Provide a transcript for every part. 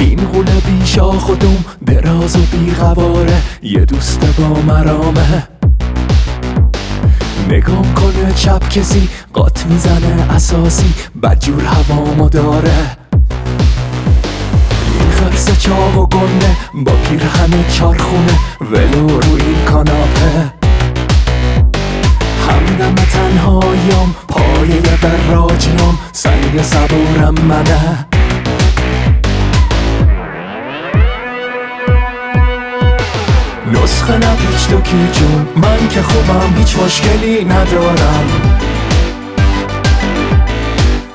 این غلبی شاخ و دوم دراز و بیغواره یه دوست با مرامه نگام کنه چپ کسی قط میزنه اساسی بدجور هوامو داره این خرسه چاق و گنده با پیرهن چارخونه ولو روی این کاناپه همدم تنهاییم پایه وراجیم سنگ صبورم منه نسخه نپیچ تو کی جون من که خوبم هیچ مشکلی ندارم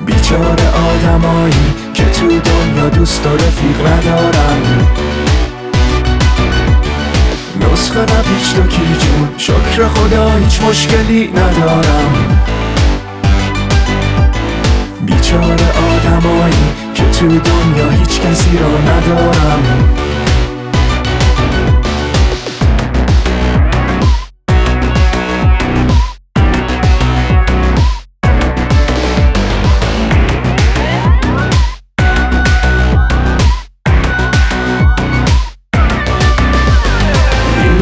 بیچاره آدمایی که تو دنیا دوست و رفیق ندارن نسخه نپیچ تو کی جون شکر خدا هیچ مشکلی ندارم بیچاره آدمایی که تو دنیا هیچ کسی رو ندارم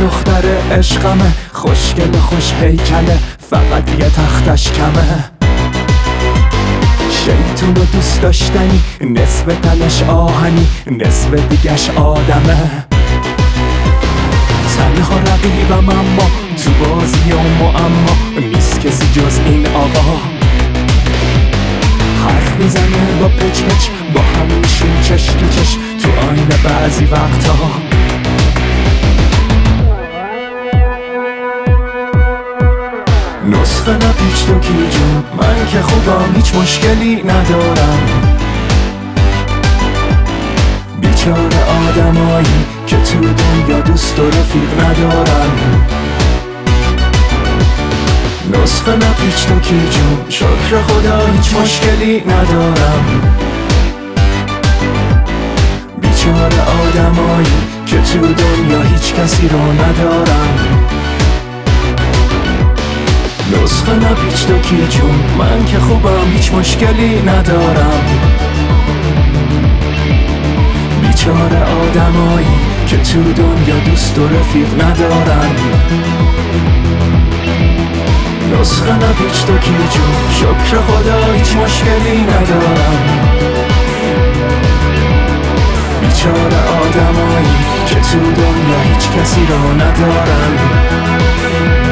دختر عشقمه خوشگل خوش هیکله فقط یه تختش کمه شیطون رو دوست داشتنی نصف تنش آهنی نصف دیگش آدمه تنها رقیبم اما تو بازی و معما نیست کسی جز این آقا حرف میزنه با پچ پچ با همشون چش تو چش تو آینه بعضی وقتا نسخه نپیچ تو کی جون من که خوبم هیچ مشکلی ندارم بیچاره آدمایی که تو دنیا دوست و رفیق ندارن نسخه نپیچ تو کی جون شکر خدا هیچ مشکلی ندارم بیچاره آدمایی که تو دنیا هیچ کسی رو ندارن نسخه نپیچ تو کی جون من که خوبم هیچ مشکلی ندارم بیچاره آدمایی که تو دنیا دوست و رفیق ندارن نسخه نپیچ تو کی جون شکر خدا هیچ مشکلی ندارم بیچاره آدمایی که تو دنیا هیچ کسی رو ندارن